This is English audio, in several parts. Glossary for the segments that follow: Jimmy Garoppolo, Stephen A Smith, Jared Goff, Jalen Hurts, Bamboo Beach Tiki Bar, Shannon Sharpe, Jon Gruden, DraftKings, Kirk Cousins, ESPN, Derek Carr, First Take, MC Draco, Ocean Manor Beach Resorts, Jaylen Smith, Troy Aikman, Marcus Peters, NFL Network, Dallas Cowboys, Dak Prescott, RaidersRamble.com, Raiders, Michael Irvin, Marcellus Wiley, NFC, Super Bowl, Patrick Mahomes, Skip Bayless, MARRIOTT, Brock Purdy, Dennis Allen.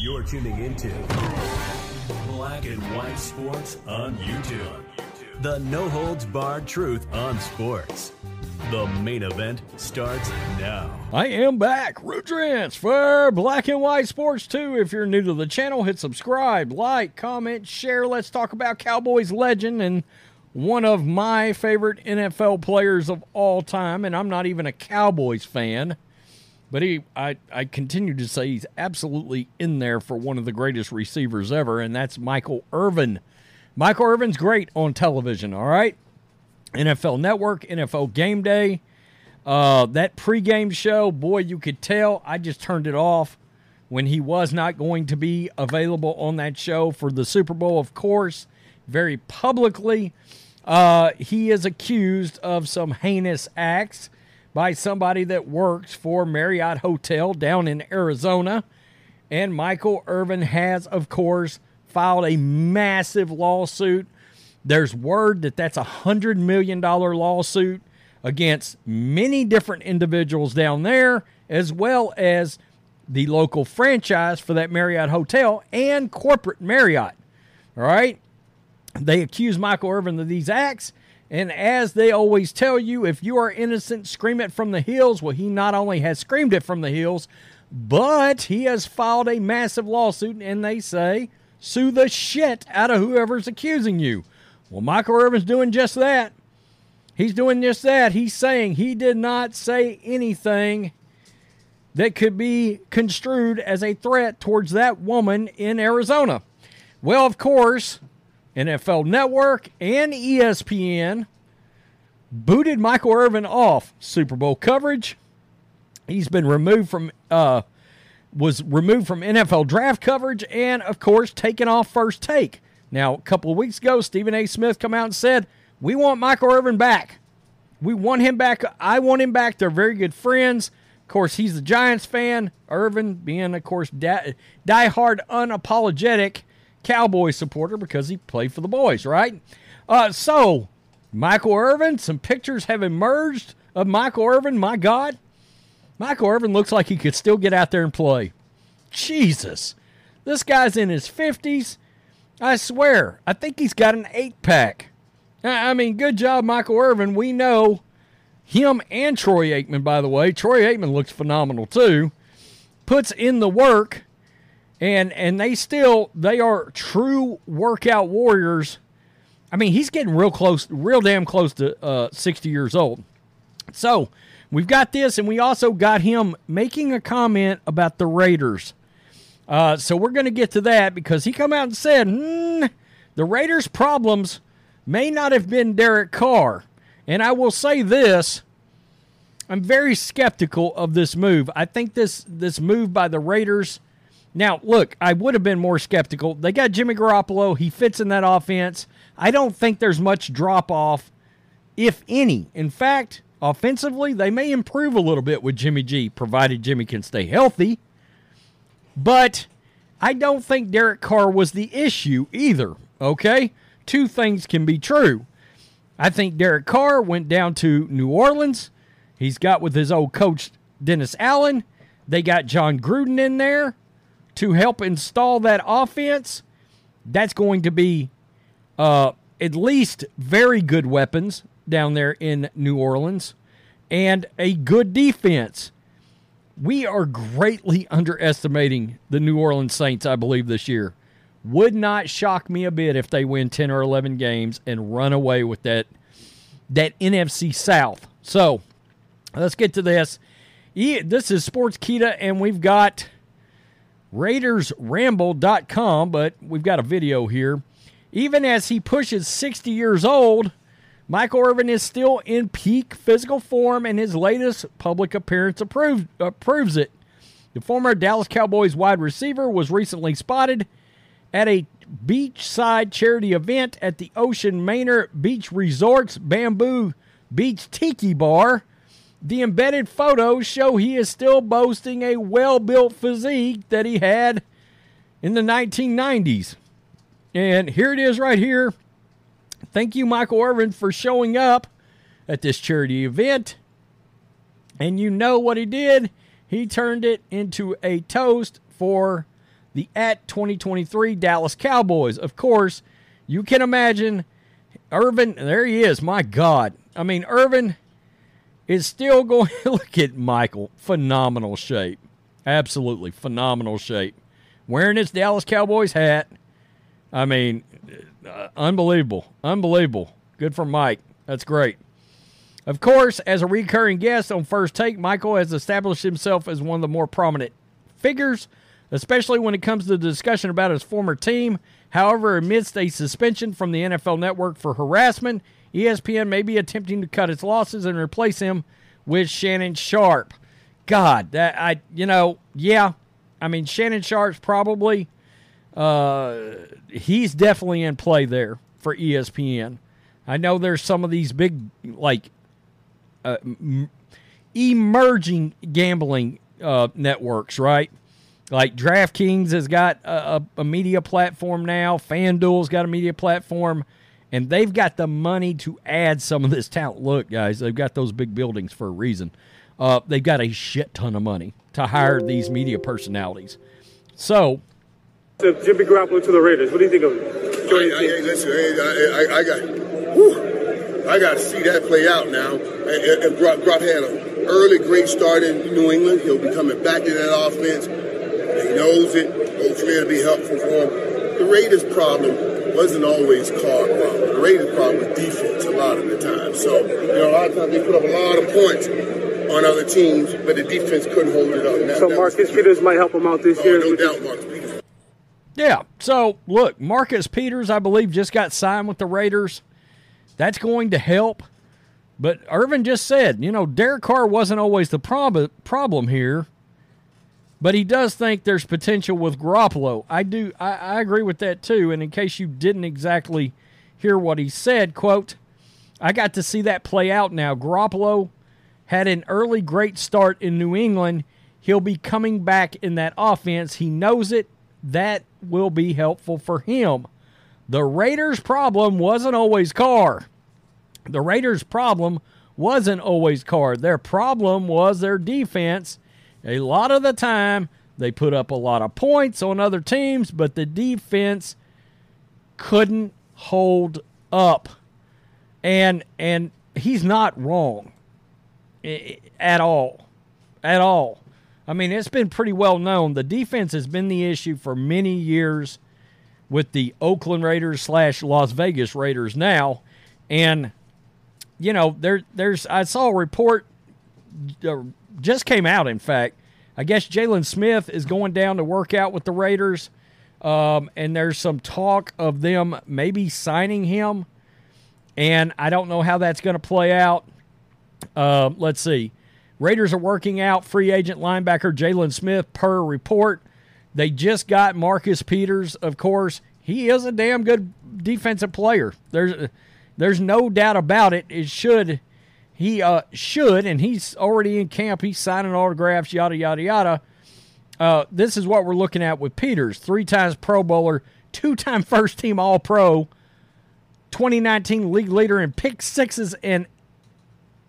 You're tuning into Black and White Sports on YouTube. The no-holds-barred truth on sports. The main event starts now. I am back. Root transfer for Black and White Sports 2. If you're new to the channel, hit subscribe, like, comment, share. Let's talk about Cowboys legend and one of my favorite NFL players of all time. And I'm not even a Cowboys fan. But I continue to say he's absolutely in there for one of the greatest receivers ever, and that's Michael Irvin. Michael Irvin's great on television, all right? NFL Network, NFL Game Day. That pregame show, boy, you could tell I just turned it off when he was not going to be available on that show for the Super Bowl, of course, very publicly. He is accused of some heinous acts by somebody that works for MARRIOTT Hotel down in Arizona. And Michael Irvin has, of course, filed a massive lawsuit. There's word that that's a $100 million lawsuit against many different individuals down there, as well as the local franchise for that MARRIOTT Hotel and corporate MARRIOTT. All right? They accuse Michael Irvin of these acts. And as they always tell you, if you are innocent, scream it from the hills. Well, he not only has screamed it from the hills, but he has filed a massive lawsuit, and they say, sue the shit out of whoever's accusing you. Well, Michael Irvin's doing just that. He's doing just that. He's saying he did not say anything that could be construed as a threat towards that woman in Arizona. Well, of course, NFL Network and ESPN booted Michael Irvin off Super Bowl coverage. He's been removed from, was removed from NFL draft coverage and, of course, taken off First Take. Now, a couple of weeks ago, Stephen A. Smith come out and said, we want Michael Irvin back. We want him back. I want him back. They're very good friends. Of course, he's a Giants fan. Irvin being, of course, diehard, unapologetic Cowboy supporter because he played for the boys, right? So, Michael Irvin, some pictures have emerged of Michael Irvin. My God, Michael Irvin looks like he could still get out there and play. Jesus, this guy's in his 50s. I swear, I think he's got an 8-pack. I mean, good job, Michael Irvin. We know him and Troy Aikman, by the way. Troy Aikman looks phenomenal, too. Puts in the work. And they are true workout warriors. I mean, he's getting real close, real damn close to 60 years old. So we've got this, and we also got him making a comment about the Raiders. So we're going to get to that because he come out and said, the Raiders' problems may not have been Derek Carr. And I will say this. I'm very skeptical of this move. I think this move by the Raiders. Now, look, I would have been more skeptical. They got Jimmy Garoppolo. He fits in that offense. I don't think there's much drop-off, if any. In fact, offensively, they may improve a little bit with Jimmy G, provided Jimmy can stay healthy. But I don't think Derek Carr was the issue either, okay? Two things can be true. I think Derek Carr went down to New Orleans. He's got with his old coach, Dennis Allen. They got Jon Gruden in there to help install that offense. That's going to be at least very good weapons down there in New Orleans and a good defense. We are greatly underestimating the New Orleans Saints, I believe, this year. Would not shock me a bit if they win 10 or 11 games and run away with that NFC South. So, let's get to this. This is Sports Kita, and we've got RaidersRamble.com, but we've got a video here. Even as he pushes 60 years old, Michael Irvin is still in peak physical form, and his latest public appearance proves it. The former Dallas Cowboys wide receiver was recently spotted at a beachside charity event at the Ocean Manor Beach Resorts Bamboo Beach Tiki Bar. The embedded photos show he is still boasting a well-built physique that he had in the 1990s. And here it is right here. Thank you, Michael Irvin, for showing up at this charity event. And you know what he did. He turned it into a toast for the at 2023 Dallas Cowboys. Of course, you can imagine Irvin. There he is. My God. I mean, Irvin is still going. Look at Michael. Phenomenal shape. Absolutely phenomenal shape. Wearing his Dallas Cowboys hat. I mean, unbelievable. Unbelievable. Good for Mike. That's great. Of course, as a recurring guest on First Take, Michael has established himself as one of the more prominent figures, especially when it comes to the discussion about his former team. However, amidst a suspension from the NFL Network for harassment, ESPN may be attempting to cut its losses and replace him with Shannon Sharpe. God, that Shannon Sharpe's probably, he's definitely in play there for ESPN. I know there's some of these big, emerging gambling networks, right? Like DraftKings has got a media platform now. FanDuel's got a media platform. And they've got the money to add some of this talent. Look, guys, they've got those big buildings for a reason. They've got a shit ton of money to hire these media personalities. So, Jimmy Garoppolo to the Raiders. What do you think of it? I got to see that play out now. And Brock had an early great start in New England. He'll be coming back to that offense. He knows it. Hopefully it'll be helpful for him. The Raiders' problem wasn't always Carr problem. The Raiders' problem was defense a lot of the time. So, a lot of times they put up a lot of points on other teams, but the defense couldn't hold it up. Now, so Marcus Peters might help him out this year? No doubt, Marcus Peters. Yeah, so, look, Marcus Peters, I believe, just got signed with the Raiders. That's going to help. But Irvin just said, Derek Carr wasn't always the problem here. But he does think there's potential with Garoppolo. I agree with that too. And in case you didn't exactly hear what he said, quote, I got to see that play out now. Garoppolo had an early great start in New England. He'll be coming back in that offense. He knows it. That will be helpful for him. The Raiders' problem wasn't always Carr. The Raiders' problem wasn't always Carr. Their problem was their defense. A lot of the time, they put up a lot of points on other teams, but the defense couldn't hold up. And he's not wrong at all. At all. I mean, it's been pretty well known. The defense has been the issue for many years with the Oakland Raiders / Las Vegas Raiders now. And, there's I saw a report just came out, in fact. I guess Jaylen Smith is going down to work out with the Raiders, and there's some talk of them maybe signing him, and I don't know how that's going to play out. Let's see. Raiders are working out free agent linebacker Jaylen Smith per report. They just got Marcus Peters, of course. He is a damn good defensive player. There's no doubt about it. It should. He should, and he's already in camp. He's signing autographs, yada, yada, yada. This is what we're looking at with Peters. 3 times Pro Bowler, 2-time first-team All-Pro, 2019 league leader in pick sixes and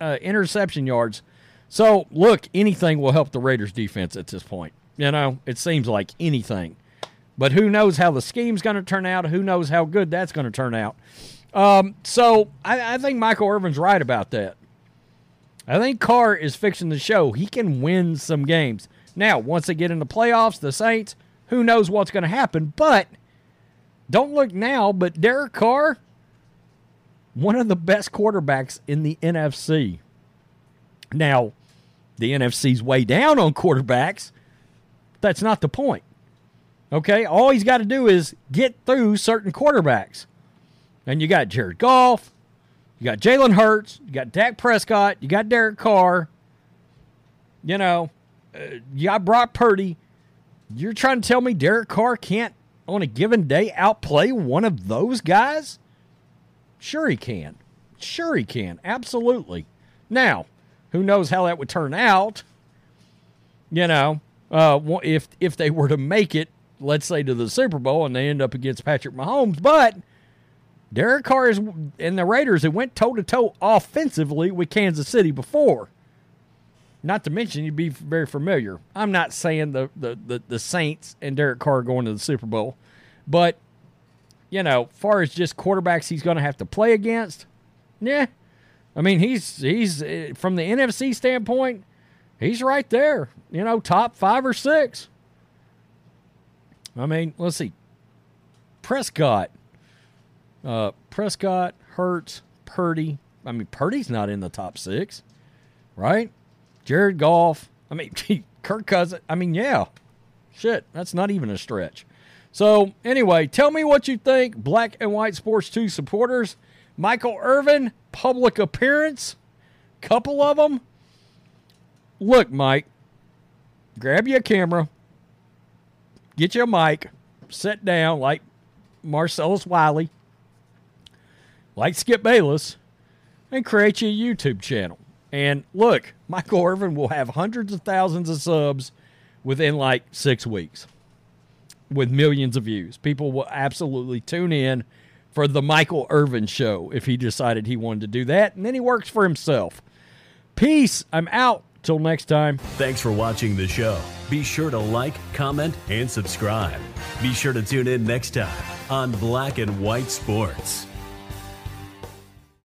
interception yards. So, look, anything will help the Raiders' defense at this point. It seems like anything. But who knows how the scheme's going to turn out. Who knows how good that's going to turn out. So I think Michael Irvin's right about that. I think Carr is fixing the show. He can win some games. Now, once they get in the playoffs, the Saints, who knows what's going to happen. But don't look now, but Derek Carr, one of the best quarterbacks in the NFC. Now, the NFC's way down on quarterbacks. That's not the point. Okay? All he's got to do is get through certain quarterbacks. And you got Jared Goff. You got Jalen Hurts, you got Dak Prescott, you got Derek Carr, you got Brock Purdy. You're trying to tell me Derek Carr can't, on a given day, outplay one of those guys? Sure he can. Sure he can. Absolutely. Now, who knows how that would turn out, if they were to make it, let's say, to the Super Bowl and they end up against Patrick Mahomes, but Derek Carr and the Raiders, they went toe-to-toe offensively with Kansas City before. Not to mention, you'd be very familiar. I'm not saying the Saints and Derek Carr going to the Super Bowl. But, you know, far as just quarterbacks he's going to have to play against, yeah. I mean, he's from the NFC standpoint, he's right there. You know, top 5 or 6. I mean, let's see. Prescott. Prescott, Hurts, Purdy. I mean, Purdy's not in the top 6, right? Jared Goff. I mean, Kirk Cousins. I mean, yeah. Shit, that's not even a stretch. So, anyway, tell me what you think. Black and White Sports 2 supporters. Michael Irvin, public appearance. Couple of them. Look, Mike, grab you a camera. Get you a mic. Sit down like Marcellus Wiley. Like Skip Bayless. And create you a YouTube channel. And look, Michael Irvin will have hundreds of thousands of subs within like 6 weeks with millions of views. People will absolutely tune in for the Michael Irvin show if he decided he wanted to do that. And then he works for himself. Peace. I'm out. Till next time. Thanks for watching the show. Be sure to like, comment, and subscribe. Be sure to tune in next time on Black and White Sports.